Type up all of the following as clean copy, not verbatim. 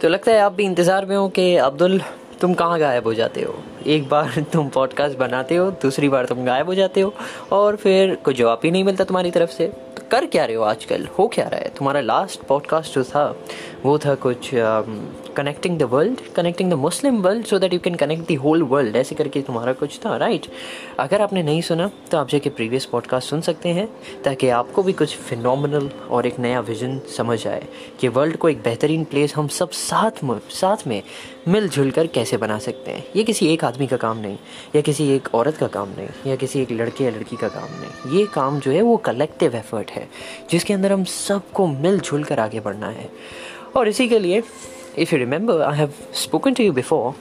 तो लगता है आप भी इंतज़ार में हो कि अब्दुल तुम कहाँ गायब हो जाते हो। एक बार तुम पॉडकास्ट बनाते हो, दूसरी बार तुम गायब हो जाते हो और फिर कोई जवाब ही नहीं मिलता तुम्हारी तरफ से। तो कर क्या रहे हो आजकल, हो क्या रहा है? तुम्हारा लास्ट पॉडकास्ट जो था वो था कुछ connecting the world, connecting the Muslim world so that you can connect the whole world, ऐसे करके तुम्हारा कुछ था, राइट? अगर आपने नहीं सुना तो आप जाके प्रीवियस पॉडकास्ट सुन सकते हैं ताकि आपको भी कुछ फिनोमिनल और एक नया विजन समझ आए कि वर्ल्ड को एक बेहतरीन प्लेस हम सब साथ में मिलजुल कर कैसे बना सकते हैं। ये किसी एक आदमी का काम नहीं, या किसी एक औरत का काम नहीं, या किसी एक लड़के या लड़की का काम नहीं। ये काम जो है वो कलेक्टिव एफर्ट है जिसके अंदर हम सबको मिलजुल कर आगे बढ़ना है। और इसी के लिए if you remember, I have spoken to you before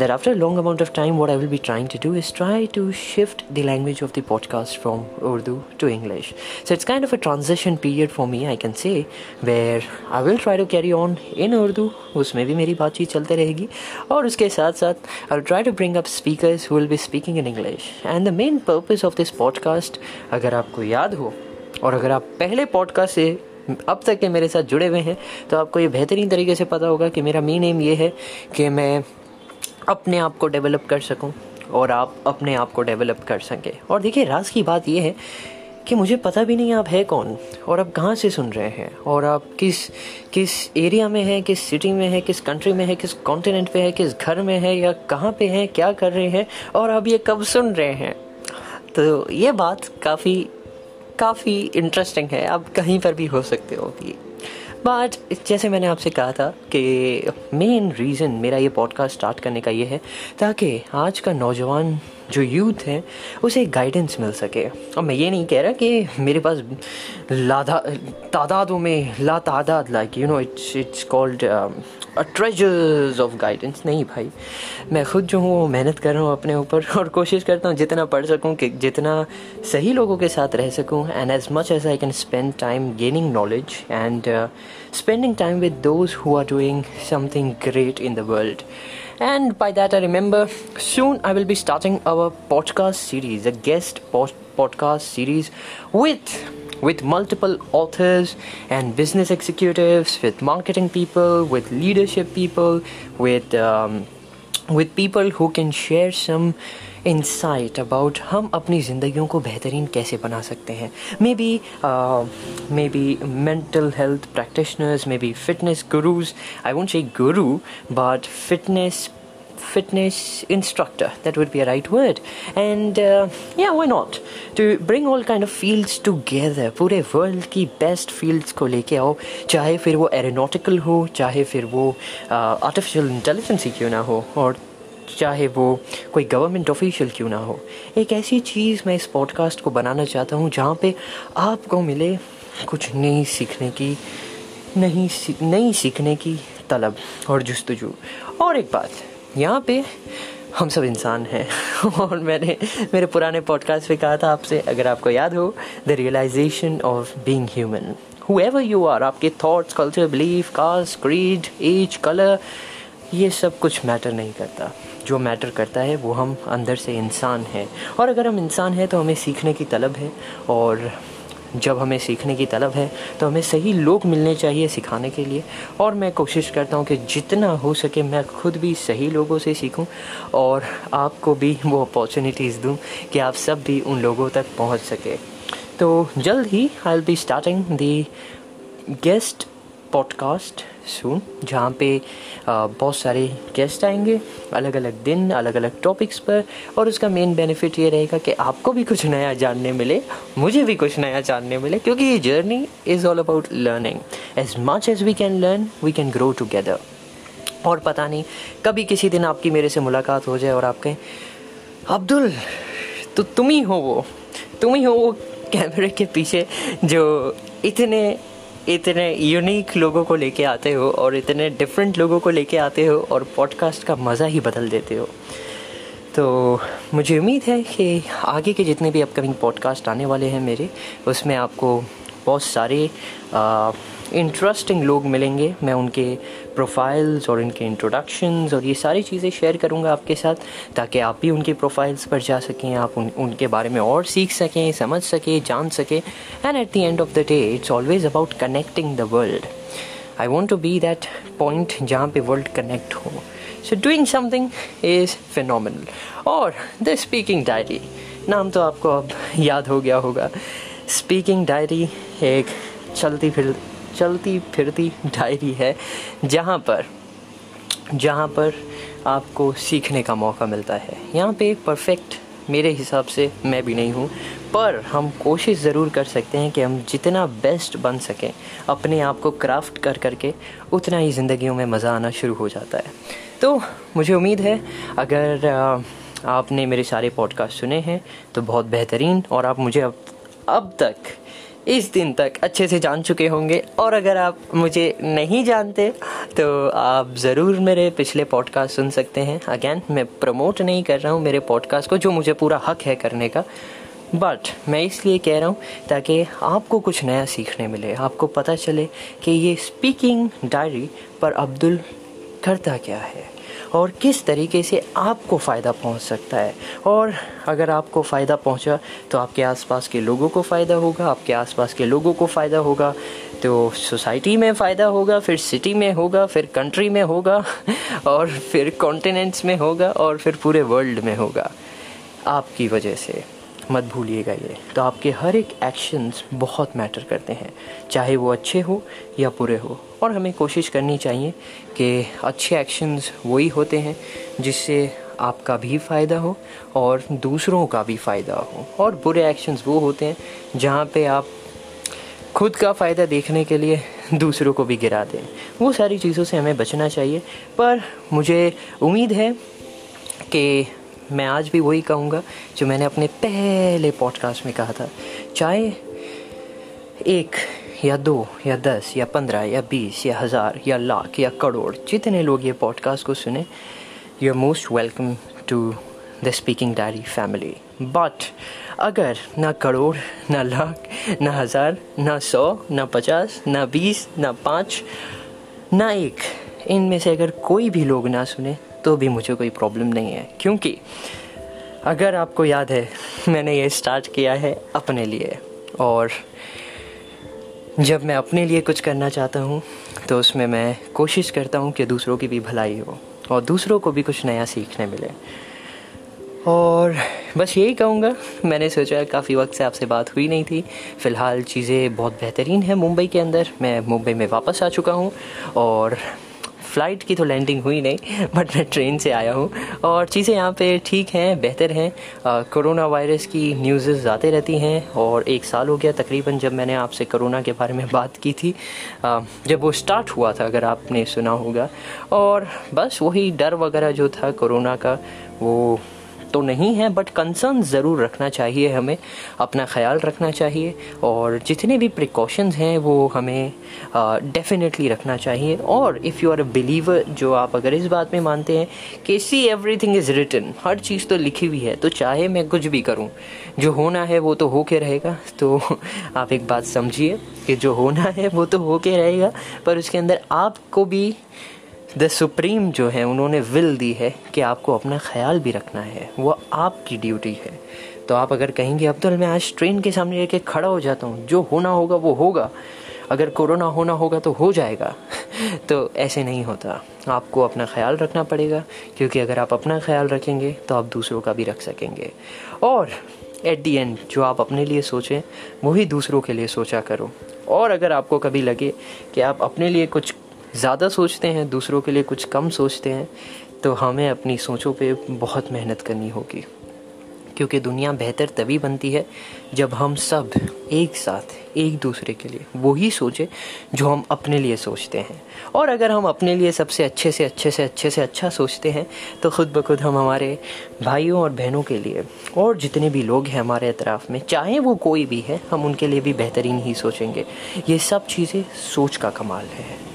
that after a long amount of time what I will be trying to do is try to shift the language of the podcast from Urdu to English. So it's kind of a transition period for me, I can say, where I will try to carry on in Urdu, उसमें भी मेरी बातचीत चलते रहेगी और उसके साथ साथ I will try to bring up speakers who will be speaking in English. And the main purpose of this podcast, अगर आपको याद हो और अगर आप पहले पॉडकास्ट से अब तक के मेरे साथ जुड़े हुए हैं तो आपको ये बेहतरीन तरीके से पता होगा कि मेरा मेन एम ये है कि मैं अपने आप को डेवलप कर सकूं और आप अपने आप को डेवलप कर सकें। और देखिए, राज की बात ये है कि मुझे पता भी नहीं आप है कौन और आप कहाँ से सुन रहे हैं और आप किस एरिया में हैं, किस सिटी में हैं, किस कंट्री में हैं, किस कॉन्टिनेंट पे है, किस घर में है या कहाँ पे हैं, क्या कर रहे हैं और आप ये कब सुन रहे हैं। तो ये बात काफ़ी इंटरेस्टिंग है, आप कहीं पर भी हो सकते हो। बट जैसे मैंने आपसे कहा था कि मेन रीज़न मेरा ये पॉडकास्ट स्टार्ट करने का ये है ताकि आज का नौजवान जो यूथ है उसे गाइडेंस मिल सके। और मैं ये नहीं कह रहा कि मेरे पास ला तादाद like you know it's called treasures of guidance. नहीं भाई, मैं खुद जो हूँ वो मेहनत कर रहा हूँ अपने ऊपर और कोशिश करता हूँ जितना पढ़ सकूँ कि जितना सही लोगों के साथ रह सकूँ। And as much as I can spend time gaining knowledge and spending time with those who are doing something great in the world. And by that I remember, soon I will be starting our podcast series, a guest podcast series with multiple authors and business executives, with marketing people, with leadership people, with people who can share some insight about हम अपनी ज़िंदगियों को बेहतरीन कैसे बना सकते हैं। Maybe mental health practitioners, maybe fitness gurus, I won't say guru but fitness instructor, that would be a right word. And yeah, why not to bring all kind of fields together, पूरे world की best fields को लेके आओ, चाहे फिर वो aeronautical हो, चाहे फिर वो artificial intelligence ही क्यों ना हो और चाहे वो कोई गवर्नमेंट ऑफिशियल क्यों ना हो। एक ऐसी चीज़ मैं इस पॉडकास्ट को बनाना चाहता हूँ जहाँ पे आपको मिले कुछ नई सीखने की तलब और जुस्तजू। और एक बात, यहाँ पे हम सब इंसान हैं और मैंने मेरे पुराने पॉडकास्ट पे कहा था आपसे, अगर आपको याद हो, the realisation of being human. Whoever you are, आपके thoughts, culture, belief, caste, creed, age, colour, ये सब कुछ मैटर नहीं करता। जो मैटर करता है वो हम अंदर से इंसान हैं और अगर हम इंसान हैं तो हमें सीखने की तलब है और जब हमें सीखने की तलब है तो हमें सही लोग मिलने चाहिए सिखाने के लिए। और मैं कोशिश करता हूँ कि जितना हो सके मैं खुद भी सही लोगों से सीखूँ और आपको भी वो अपॉर्चुनिटीज़ दूँ कि आप सब भी उन लोगों तक पहुँच सके। तो जल्द ही I will be starting the guest podcast soon, जहाँ पे बहुत सारे गेस्ट आएंगे अलग अलग दिन, अलग अलग टॉपिक्स पर और उसका मेन बेनिफिट ये रहेगा कि आपको भी कुछ नया जानने मिले, मुझे भी कुछ नया जानने मिले क्योंकि ये journey is all about learning. As much as we can learn we can grow together. और पता नहीं कभी किसी दिन आपकी मेरे से मुलाकात हो जाए और आप कहें अब्दुल तो तुम ही हो वो कैमरे के पीछे जो इतने यूनिक लोगों को लेके आते हो और इतने डिफरेंट लोगों को लेके आते हो और पॉडकास्ट का मज़ा ही बदल देते हो। तो मुझे उम्मीद है कि आगे के जितने भी अपकमिंग पॉडकास्ट आने वाले हैं मेरे, उसमें आपको बहुत सारे इंटरेस्टिंग लोग मिलेंगे। मैं उनके प्रोफाइल्स और उनके इंट्रोडक्शंस और ये सारी चीज़ें शेयर करूंगा आपके साथ, ताकि आप भी उनके प्रोफाइल्स पर जा सकें, आप उनके बारे में और सीख सकें, समझ सकें, जान सकें। And at the end of the day it's always about connecting the world. I want to be that point जहाँ पे वर्ल्ड कनेक्ट हो। So doing something is phenomenal. और द स्पीकिंग डायरी नाम तो आपको अब याद हो गया होगा। स्पीकिंग डायरी एक चलती फिरती डायरी है जहाँ पर आपको सीखने का मौका मिलता है। यहाँ पे परफेक्ट मेरे हिसाब से मैं भी नहीं हूँ, पर हम कोशिश ज़रूर कर सकते हैं कि हम जितना बेस्ट बन सकें अपने आप को क्राफ्ट कर करके, उतना ही ज़िंदगियों में मज़ा आना शुरू हो जाता है। तो मुझे उम्मीद है अगर आपने मेरे सारे पॉडकास्ट सुने हैं तो बहुत बेहतरीन, और आप मुझे अब तक इस दिन तक अच्छे से जान चुके होंगे। और अगर आप मुझे नहीं जानते तो आप ज़रूर मेरे पिछले पॉडकास्ट सुन सकते हैं। अगेन, मैं प्रमोट नहीं कर रहा हूँ मेरे पॉडकास्ट को, जो मुझे पूरा हक है करने का, बट मैं इसलिए कह रहा हूँ ताकि आपको कुछ नया सीखने मिले, आपको पता चले कि ये स्पीकिंग डायरी पर अब्दुल करता क्या है और किस तरीके से आपको फ़ायदा पहुंच सकता है। और अगर आपको फ़ायदा पहुंचा तो आपके आसपास के लोगों को फ़ायदा होगा, आपके आसपास के लोगों को फ़ायदा होगा तो सोसाइटी में फ़ायदा होगा, फिर सिटी में होगा, फिर कंट्री में होगा, और फिर कॉन्टिनेंट्स में होगा, और फिर पूरे वर्ल्ड में होगा आपकी वजह से। मत भूलिएगा ये। तो आपके हर एक एक्शंस बहुत मैटर करते हैं, चाहे वो अच्छे हो या बुरे हो। और हमें कोशिश करनी चाहिए कि अच्छे एक्शंस वही होते हैं जिससे आपका भी फ़ायदा हो और दूसरों का भी फ़ायदा हो, और बुरे एक्शंस वो होते हैं जहाँ पे आप खुद का फ़ायदा देखने के लिए दूसरों को भी गिरा दें। वो सारी चीज़ों से हमें बचना चाहिए। पर मुझे उम्मीद है कि मैं आज भी वही कहूँगा जो मैंने अपने पहले पॉडकास्ट में कहा था। चाहे 1 या 2 या 10 या 15 या 20 या 1000 या लाख या करोड़ जितने लोग ये पॉडकास्ट को सुने, you are most welcome to the speaking diary family. But अगर ना करोड़, ना लाख, ना हज़ार, ना 100, ना 50, ना 20, ना 5, ना 1, इनमें से अगर कोई भी लोग ना सुने तो भी मुझे कोई प्रॉब्लम नहीं है, क्योंकि अगर आपको याद है मैंने ये स्टार्ट किया है अपने लिए। और जब मैं अपने लिए कुछ करना चाहता हूँ तो उसमें मैं कोशिश करता हूँ कि दूसरों की भी भलाई हो और दूसरों को भी कुछ नया सीखने मिले। और बस यही कहूँगा। मैंने सोचा काफ़ी वक्त से आपसे बात हुई नहीं थी। फ़िलहाल चीज़ें बहुत बेहतरीन हैं मुंबई के अंदर। मैं मुंबई में वापस आ चुका हूँ और फ़्लाइट की तो लैंडिंग हुई नहीं, बट मैं ट्रेन से आया हूँ और चीज़ें यहाँ पे ठीक हैं, बेहतर हैं। कोरोना वायरस की न्यूज़ेस आते रहती हैं और 1 साल हो गया तकरीबन जब मैंने आपसे कोरोना के बारे में बात की थी, जब वो स्टार्ट हुआ था, अगर आपने सुना होगा। और बस वही डर वगैरह जो था कोरोना का वो तो नहीं है, बट कंसर्न ज़रूर रखना चाहिए, हमें अपना ख्याल रखना चाहिए और जितने भी प्रिकॉशंस हैं वो हमें डेफिनेटली रखना चाहिए। और if you are a believer, जो आप अगर इस बात में मानते हैं कि सी एवरीथिंग इज़ रिटन, हर चीज़ तो लिखी हुई है, तो चाहे मैं कुछ भी करूं, जो होना है वो तो हो के रहेगा। तो आप एक बात समझिए कि जो होना है वो तो हो के रहेगा, पर उसके अंदर आपको भी द सुप्रीम जो है उन्होंने विल दी है कि आपको अपना ख्याल भी रखना है, वो आपकी ड्यूटी है। तो आप अगर कहेंगे अब्दुल मैं आज ट्रेन के सामने लेके खड़ा हो जाता हूँ, जो होना होगा वो होगा, अगर कोरोना होना होगा तो हो जाएगा, तो ऐसे नहीं होता। आपको अपना ख्याल रखना पड़ेगा, क्योंकि अगर आप अपना ख्याल रखेंगे तो आप दूसरों का भी रख सकेंगे। और एट दी एंड जो आप अपने लिए सोचें वही दूसरों के लिए सोचा करो। और अगर आपको कभी लगे कि आप अपने लिए कुछ ज़्यादा सोचते हैं, दूसरों के लिए कुछ कम सोचते हैं, तो हमें अपनी सोचों पे बहुत मेहनत करनी होगी, क्योंकि दुनिया बेहतर तभी बनती है जब हम सब एक साथ एक दूसरे के लिए वही सोचें जो हम अपने लिए सोचते हैं। और अगर हम अपने लिए सबसे अच्छे से अच्छा सोचते हैं तो ख़ुद ब खुद हम हमारे भाइयों और बहनों के लिए और जितने भी लोग हैं हमारे अतराफ़ में, चाहे वो कोई भी है, हम उनके लिए भी बेहतरीन ही सोचेंगे। ये सब चीज़ें सोच का कमाल है।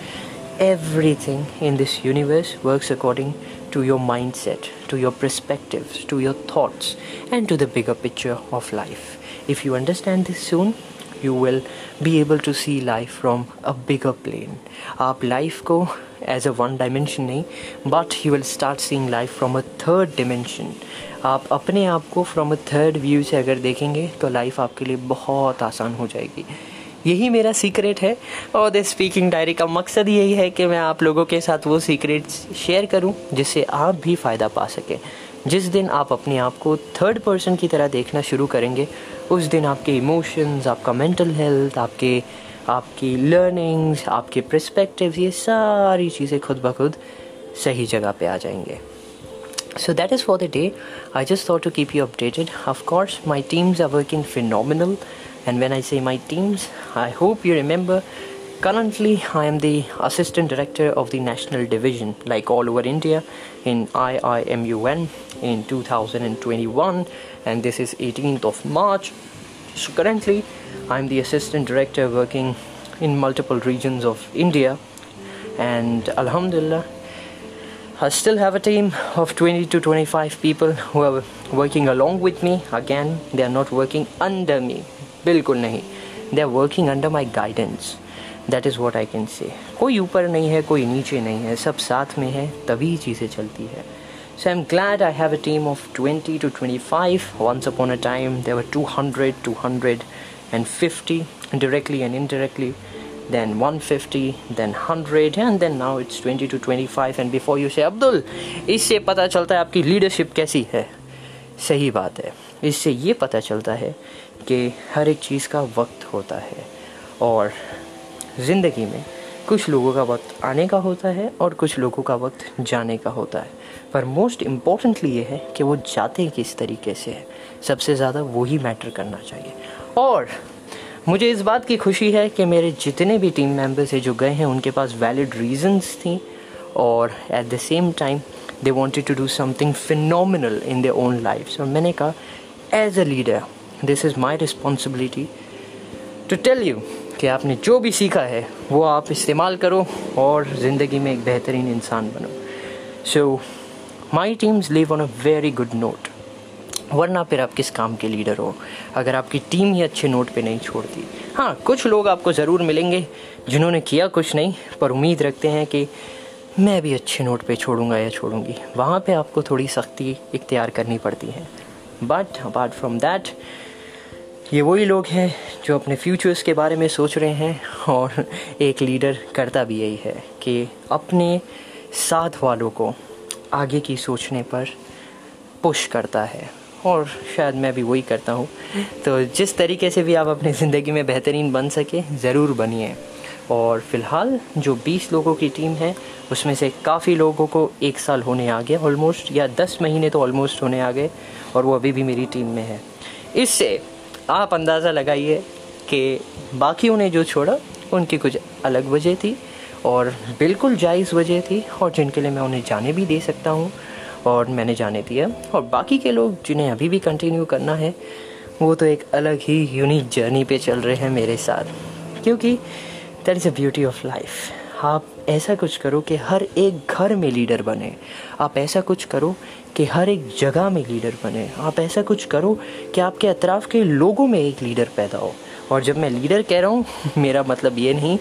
Everything in this universe works according to your mindset, to your perspectives, to your thoughts, and to the bigger picture of life. If you understand this soon, you will be able to see life from a bigger plane. आप life को as a one dimension नहीं, but you will start seeing life from a third dimension. आप अपने आप को from a third view से अगर देखेंगे तो लाइफ आपके लिए बहुत आसान हो जाएगी. यही मेरा सीक्रेट है और द स्पीकिंग डायरी का मकसद यही है कि मैं आप लोगों के साथ वो सीक्रेट्स शेयर करूं जिससे आप भी फ़ायदा पा सकें. जिस दिन आप अपने आप को थर्ड पर्सन की तरह देखना शुरू करेंगे उस दिन आपके इमोशंस, आपका मेंटल हेल्थ, आपकी लर्निंग्स, आपके पर्सपेक्टिव्स, ये सारी चीज़ें खुद ब खुद सही जगह पे आ जाएंगे. So that is for the day. I just thought to keep you updated. Of course, my teams are working phenomenal. And when I say my teams, I hope you remember, currently I am the assistant director of the national division, like all over India, in IIMUN in 2021, and this is 18th of March. So currently, I am the assistant director working in multiple regions of India, and Alhamdulillah, I still have a team of 20 to 25 people who are working along with me. Again, they are not working under me. बिल्कुल नहीं. They are working under my guidance. That is what I can say. कोई ऊपर नहीं है, कोई नीचे नहीं है, सब साथ में है, तभी चीज़ें चलती है. So I am glad I have a team of 20 to 25. Once upon a time there were 200, 250 directly and indirectly, then 150, then 100, and then now it's 20 to 25. And before you say Abdul, इससे पता चलता है आपकी लीडरशिप कैसी है. सही बात है. इससे ये पता चलता है कि हर एक चीज़ का वक्त होता है और ज़िंदगी में कुछ लोगों का वक्त आने का होता है और कुछ लोगों का वक्त जाने का होता है. पर मोस्ट इम्पॉर्टेंटली ये है कि वो जाते किस तरीके से है. सबसे ज़्यादा वही मैटर करना चाहिए. और मुझे इस बात की खुशी है कि मेरे जितने भी टीम मेंबर्स हैं जो गए हैं उनके पास वैलिड रीजंस थी और at the same time they wanted to do something phenomenal in their own lifes. और मैंने कहा as a leader this is my responsibility to tell you कि आपने जो भी सीखा है वो आप इस्तेमाल करो और ज़िंदगी में एक बेहतरीन इंसान बनो. So my teams live on a very good note. वरना फिर आप किस काम के लीडर हो अगर आपकी टीम ही अच्छे नोट पे नहीं छोड़ती. हाँ, कुछ लोग आपको ज़रूर मिलेंगे जिन्होंने किया कुछ नहीं पर उम्मीद रखते हैं कि मैं भी अच्छे नोट पे छोड़ूंगा या छोड़ूंगी. वहाँ पे आपको थोड़ी सख्ती इख्तियार करनी पड़ती है. बट अपार्ट फ्रॉम दैट, ये वही लोग हैं जो अपने फ्यूचर्स के बारे में सोच रहे हैं. और एक लीडर करता भी यही है कि अपने साथ वालों को आगे की सोचने पर पुश करता है. और शायद मैं भी वही करता हूँ. तो जिस तरीके से भी आप अपनी ज़िंदगी में बेहतरीन बन सके ज़रूर बनिए. और फ़िलहाल जो 20 लोगों की टीम है उसमें से काफ़ी लोगों को 1 साल होने आ गया ऑलमोस्ट, या 10 महीने तो ऑलमोस्ट होने आ गए और वो अभी भी मेरी टीम में है. इससे आप अंदाज़ा लगाइए कि बाकियों ने जो छोड़ा उनकी कुछ अलग वजह थी और बिल्कुल जायज़ वजह थी और जिनके लिए मैं उन्हें जाने भी दे सकता हूँ और मैंने जाने दिया. और बाकी के लोग जिन्हें अभी भी कंटिन्यू करना है वो तो एक अलग ही यूनिक जर्नी पे चल रहे हैं मेरे साथ, क्योंकि that is a beauty of life. आप ऐसा कुछ करो कि हर एक घर में लीडर बने. आप ऐसा कुछ करो कि हर एक जगह में लीडर बने. आप ऐसा कुछ करो कि आपके अतराफ़ के लोगों में एक लीडर पैदा हो. और जब मैं लीडर कह रहा हूँ मेरा मतलब ये नहीं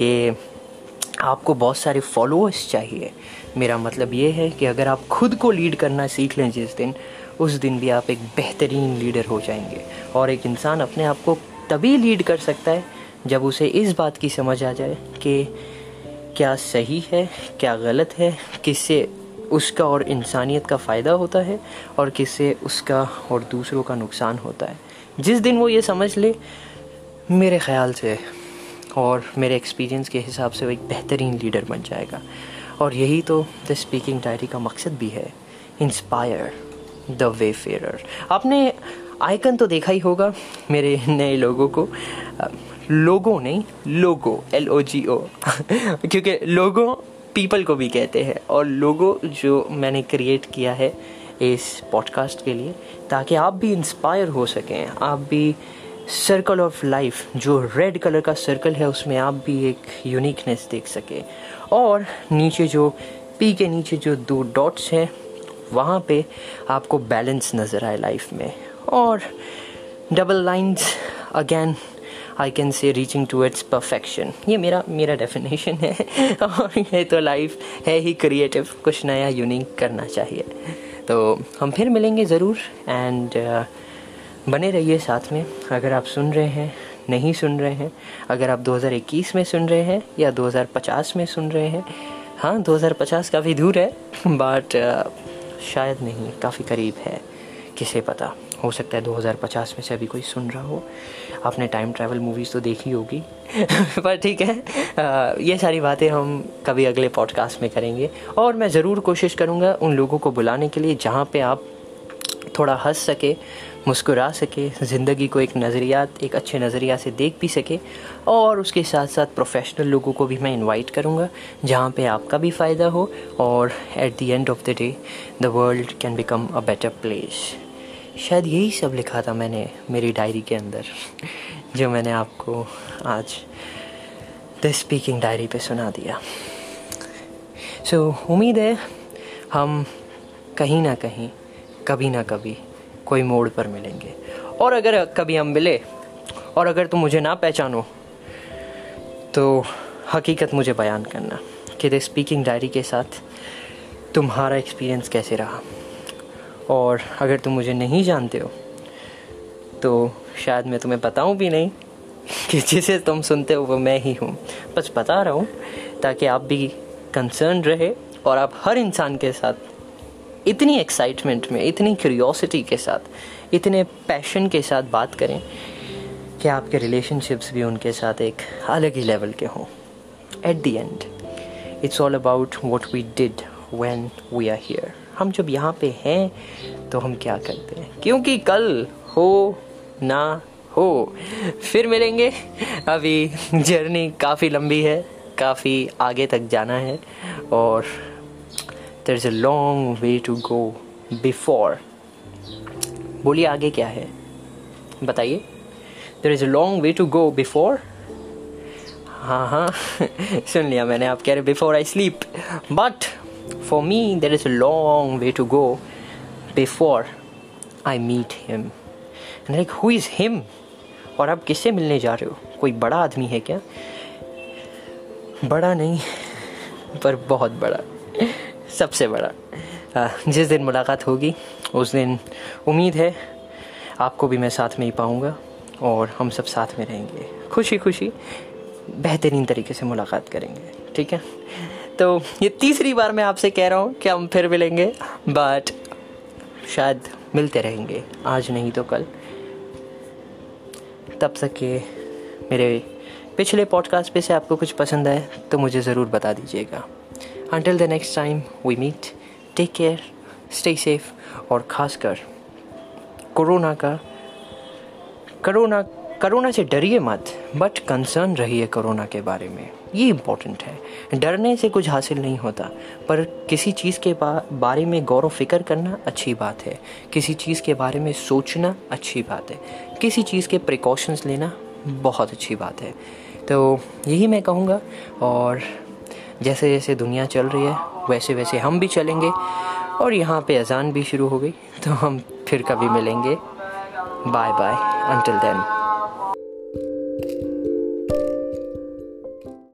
कि आपको बहुत सारे फॉलोअर्स चाहिए. मेरा मतलब ये है कि अगर आप खुद को लीड करना सीख लें जिस दिन, उस दिन भी आप एक बेहतरीन लीडर हो जाएंगे. और एक इंसान अपने आप को तभी लीड कर सकता है जब उसे इस बात की समझ आ जाए कि क्या सही है, क्या गलत है, किससे उसका और इंसानियत का फ़ायदा होता है और किससे उसका और दूसरों का नुकसान होता है. जिस दिन वो ये समझ ले, मेरे ख़्याल से और मेरे एक्सपीरियंस के हिसाब से वो एक बेहतरीन लीडर बन जाएगा. और यही तो द स्पीकिंग डायरी का मकसद भी है, इंस्पायर द वे फेरर. आपने आइकन तो देखा ही होगा मेरे नए लोगों को. लोगों नहीं, लोगो, LOGO क्योंकि लोगों पीपल को भी कहते हैं. और लोगो जो मैंने क्रिएट किया है इस पॉडकास्ट के लिए ताकि आप भी इंस्पायर हो सकें. आप भी सर्कल ऑफ लाइफ, जो रेड कलर का सर्कल है, उसमें आप भी एक यूनिकनेस देख सके. और नीचे जो पी के नीचे जो 2 डॉट्स हैं वहाँ पे आपको बैलेंस नज़र आए लाइफ में. और double lines, again I can say reaching to its perfection. ये मेरा डेफिनेशन है। और ये तो लाइफ है ही क्रिएटिव, कुछ नया यूनिक करना चाहिए। तो हम फिर मिलेंगे ज़रूर, एंड बने रहिए साथ में। अगर आप सुन रहे हैं, नहीं सुन रहे हैं, अगर आप 2021 में सुन रहे हैं या 2050 में सुन रहे हैं, हाँ 2050 काफ़ी दूर है, बट शायद नहीं, काफ़ी करीब है। किसे पता, हो सकता है 2050 में से अभी कोई सुन रहा हो। आपने टाइम ट्रैवल मूवीज़ तो देखी होगी। पर ठीक है, ये सारी बातें हम कभी अगले पॉडकास्ट में करेंगे। और मैं ज़रूर कोशिश करूँगा उन लोगों को बुलाने के लिए जहाँ पे आप थोड़ा हंस सके, मुस्कुरा सके, ज़िंदगी को एक अच्छे नज़रिया से देख भी सके। और उसके साथ साथ प्रोफेशनल लोगों को भी मैं इनवाइट करूँगा जहाँ पे आपका भी फ़ायदा हो। और at the end of the day the world can become a better place. शायद यही सब लिखा था मैंने मेरी डायरी के अंदर, जो मैंने आपको आज द स्पीकिंग डायरी पे सुना दिया। सो उम्मीद है हम कहीं ना कहीं, कभी ना कभी कोई मोड़ पर मिलेंगे। और अगर कभी हम मिले और अगर तुम मुझे ना पहचानो तो हकीकत मुझे बयान करना कि द स्पीकिंग डायरी के साथ तुम्हारा एक्सपीरियंस कैसे रहा। और अगर तुम मुझे नहीं जानते हो तो शायद मैं तुम्हें बताऊं भी नहीं कि जिसे तुम सुनते हो वो मैं ही हूँ। बस बता रहा हूँ ताकि आप भी कंसर्न रहे और आप हर इंसान के साथ इतनी एक्साइटमेंट में, इतनी क्यूरियोसिटी के साथ, इतने पैशन के साथ बात करें कि आपके रिलेशनशिप्स भी उनके साथ एक अलग ही लेवल के हों। At the end it's all about what we did when we are here. हम जब यहाँ पे हैं तो हम क्या करते हैं, क्योंकि कल हो ना हो फिर मिलेंगे। अभी जर्नी काफ़ी लंबी है, काफ़ी आगे तक जाना है, और there is a long way to go before. बोलिए आगे क्या है, बताइए। There is a long way to go before. हाँ सुन लिया मैंने, आप कह रहे before I sleep, but for me there is a long way to go before I meet him and like who is him? और आप किससे मिलने जा रहे हो? कोई बड़ा आदमी है क्या? बड़ा नहीं पर बहुत बड़ा, सबसे बड़ा। जिस दिन मुलाकात होगी उस दिन उम्मीद है आपको भी मैं साथ में ही पाऊँगा और हम सब साथ में रहेंगे, खुशी खुशी बेहतरीन तरीके से मुलाकात करेंगे। ठीक है, तो ये तीसरी बार मैं आपसे कह रहा हूँ कि हम फिर मिलेंगे, बट शायद मिलते रहेंगे, आज नहीं तो कल। तब तक के मेरे पिछले पॉडकास्ट पे से आपको कुछ पसंद आए तो मुझे ज़रूर बता दीजिएगा। Until the next time we meet, take care, stay safe, और ख़ासकर कोरोना से डरिए मत, बट कंसर्न रहिए कोरोना के बारे में। ये इम्पोर्टेंट है। डरने से कुछ हासिल नहीं होता, पर किसी चीज़ के बारे में गौर व फिक्र करना अच्छी बात है, किसी चीज़ के बारे में सोचना अच्छी बात है, किसी चीज़ के प्रिकॉशंस लेना बहुत अच्छी बात है। तो यही मैं कहूँगा। और जैसे जैसे दुनिया चल रही है वैसे वैसे हम भी चलेंगे। और यहाँ पे अजान भी शुरू हो गई, तो हम फिर कभी मिलेंगे। Bye bye, until then.